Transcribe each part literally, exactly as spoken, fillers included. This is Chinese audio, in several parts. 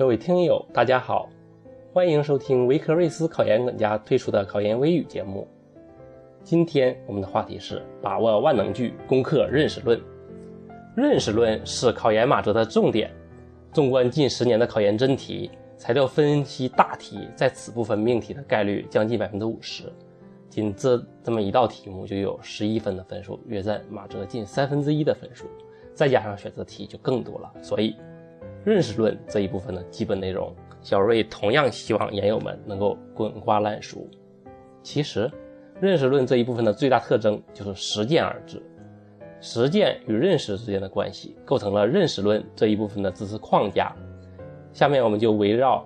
各位听友大家好，欢迎收听维克瑞斯考研管家推出的考研微语节目。今天我们的话题是把握万能句，攻克认识论。认识论是考研马哲的重点，纵观近十年的考研真题，材料分析大题在此部分命题的概率将近 百分之五十， 仅这这么一道题目就有十一分的分数，约占马哲近三分之一的分数，再加上选择题就更多了。所以认识论这一部分的基本内容，小瑞同样希望研友们能够滚瓜烂熟。其实认识论这一部分的最大特征就是实践而至，实践与认识之间的关系构成了认识论这一部分的知识框架。下面我们就围绕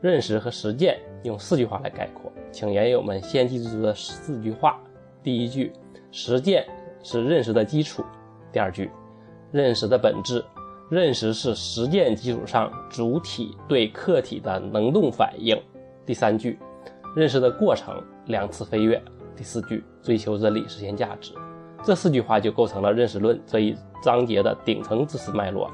认识和实践用四句话来概括，请研友们先记住这四句话。第一句，实践是认识的基础；第二句，认识的本质，认识是实践基础上主体对客体的能动反应；第三句，认识的过程，两次飞跃；第四句，追求真理，实现价值。这四句话就构成了认识论这一章节的顶层知识脉络，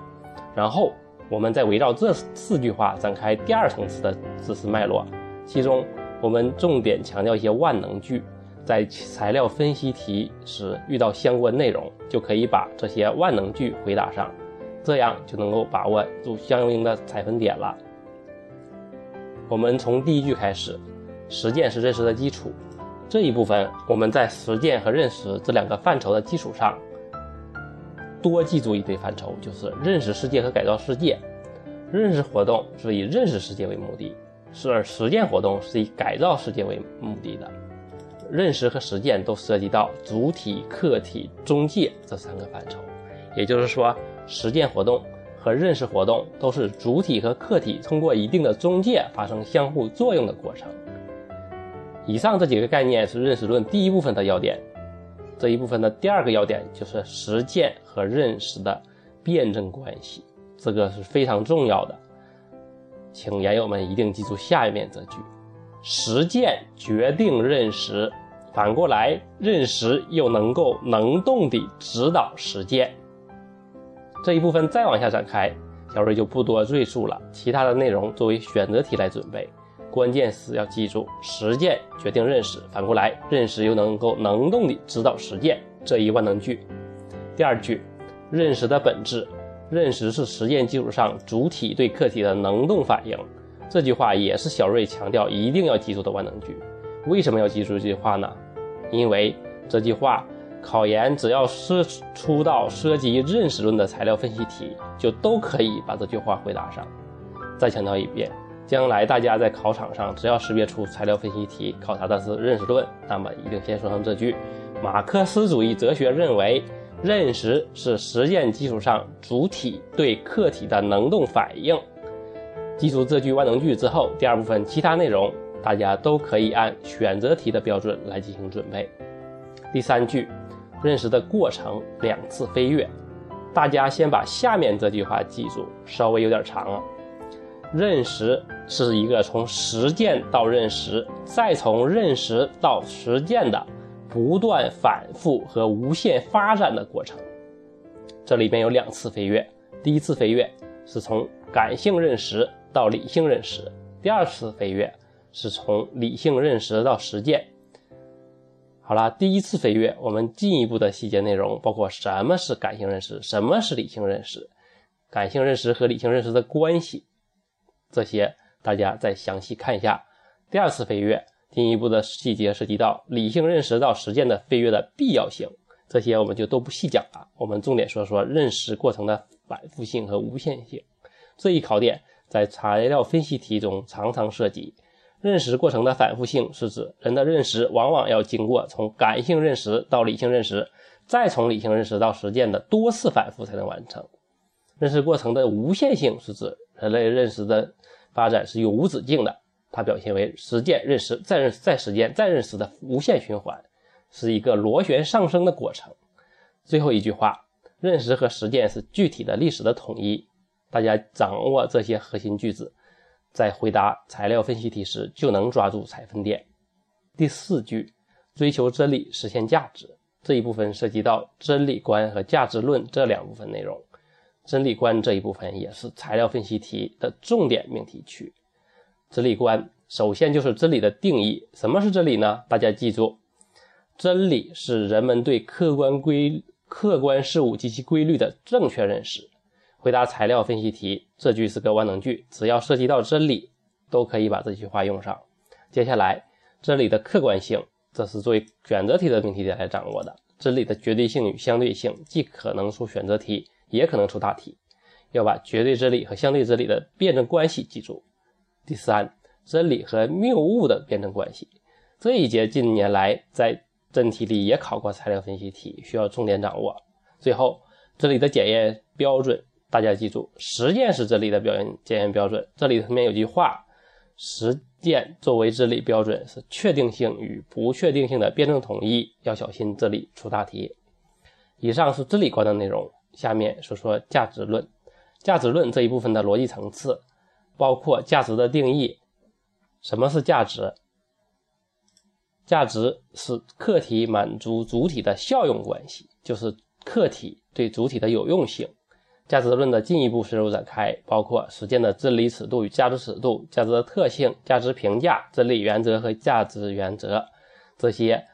然后我们再围绕这四句话展开第二层次的知识脉络。其中我们重点强调一些万能句，在材料分析题时遇到相关内容，就可以把这些万能句回答上，这样就能够把握住相应的采分点了。我们从第一句开始，实践是认识的基础。这一部分我们在实践和认识这两个范畴的基础上，多记住一堆范畴，就是认识世界和改造世界。认识活动是以认识世界为目的，而实践活动是以改造世界为目的的。认识和实践都涉及到主体、客体、中介这三个范畴，也就是说实践活动和认识活动都是主体和客体通过一定的中介发生相互作用的过程。以上这几个概念是认识论第一部分的要点，这一部分的第二个要点就是实践和认识的辩证关系，这个是非常重要的，请研友们一定记住下面这句：实践决定认识，反过来认识又能够能动地指导实践。这一部分再往下展开，小瑞就不多赘述了，其他的内容作为选择题来准备。关键词要记住，实践决定认识，反过来认识又能够能动地指导实践这一万能句。第二句，认识的本质，认识是实践基础上主体对客体的能动反应。这句话也是小瑞强调一定要记住的万能句。为什么要记住这句话呢？因为这句话考研只要涉出到涉及认识论的材料分析题，就都可以把这句话回答上。再强调一遍，将来大家在考场上只要识别出材料分析题考察的是认识论，那么一定先说上这句：马克思主义哲学认为认识是实践基础上主体对客体的能动反应。记住这句万能句之后，第二部分其他内容大家都可以按选择题的标准来进行准备。第三句，认识的过程，两次飞跃。大家先把下面这句话记住，稍微有点长了。认识是一个从实践到认识，再从认识到实践的不断反复和无限发展的过程。这里面有两次飞跃，第一次飞跃是从感性认识到理性认识，第二次飞跃是从理性认识到实践。好啦，第一次飞跃我们进一步的细节内容包括什么是感性认识，什么是理性认识，感性认识和理性认识的关系，这些大家再详细看一下。第二次飞跃进一步的细节涉及到理性认识到实践的飞跃的必要性，这些我们就都不细讲了，我们重点说说认识过程的反复性和无限性。这一考点在材料分析题中常常涉及。认识过程的反复性是指人的认识往往要经过从感性认识到理性认识，再从理性认识到实践的多次反复才能完成。认识过程的无限性是指人类认识的发展是有无止境的，它表现为实践认识再认识再实践再认识的无限循环，是一个螺旋上升的过程。最后一句话，认识和实践是具体的历史的统一。大家掌握这些核心句子，在回答材料分析题时就能抓住采分点。第四句，追求真理，实现价值。这一部分涉及到真理观和价值论这两部分内容。真理观这一部分也是材料分析题的重点命题区。真理观首先就是真理的定义。什么是真理呢？大家记住，真理是人们对客观规客观事物及其规律的正确认识。回答材料分析题，这句是个万能句，只要涉及到真理都可以把这句话用上。接下来，真理的客观性，这是作为选择题的命题来掌握的。真理的绝对性与相对性，既可能出选择题，也可能出大题，要把绝对真理和相对真理的辩证关系记住。第三，真理和谬误的辩证关系，这一节近年来在真题里也考过材料分析题，需要重点掌握。最后，真理的检验标准，大家记住，实践是真理的表现检验标准。这里里面有句话，实践作为真理标准是确定性与不确定性的辩证统一，要小心这里出大题。以上是真理观的内容，下面说说价值论。价值论这一部分的逻辑层次包括价值的定义。什么是价值？价值是客体满足主体的效用关系，就是客体对主体的有用性。价值论的进一步深入展开，包括实践的真理尺度与价值尺度、价值的特性、价值评价、真理原则和价值原则，这些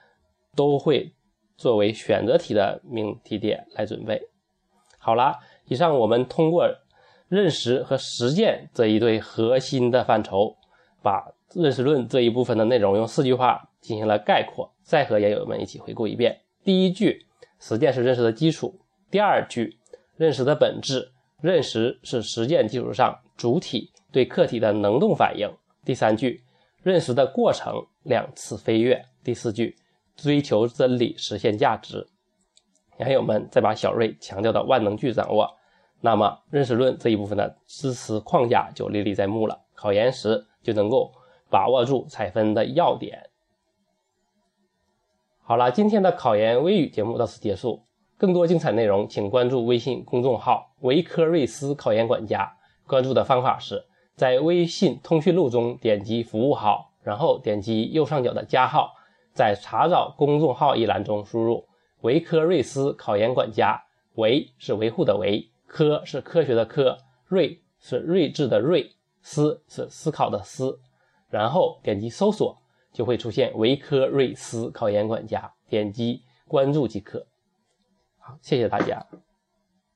都会作为选择题的命题点来准备。好啦，以上我们通过认识和实践这一对核心的范畴，把认识论这一部分的内容用四句话进行了概括，再和研友们一起回顾一遍。第一句，实践是认识的基础。第二句，认识的本质，认识是实践基础上主体对客体的能动反应。第三句，认识的过程，两次飞跃。第四句，追求真理，实现价值。研友们再把小瑞强调的万能句掌握，那么认识论这一部分的知识框架就历历在目了，考研时就能够把握住采分的要点。好了，今天的考研微语节目到此结束，更多精彩内容请关注微信公众号维科瑞斯考研管家。关注的方法是在微信通讯录中点击服务号，然后点击右上角的加号，在查找公众号一栏中输入维科瑞斯考研管家，维是维护的维，科是科学的科，睿是睿智的睿，思是思考的思，然后点击搜索，就会出现维科瑞斯考研管家，点击关注即可。好，谢谢大家。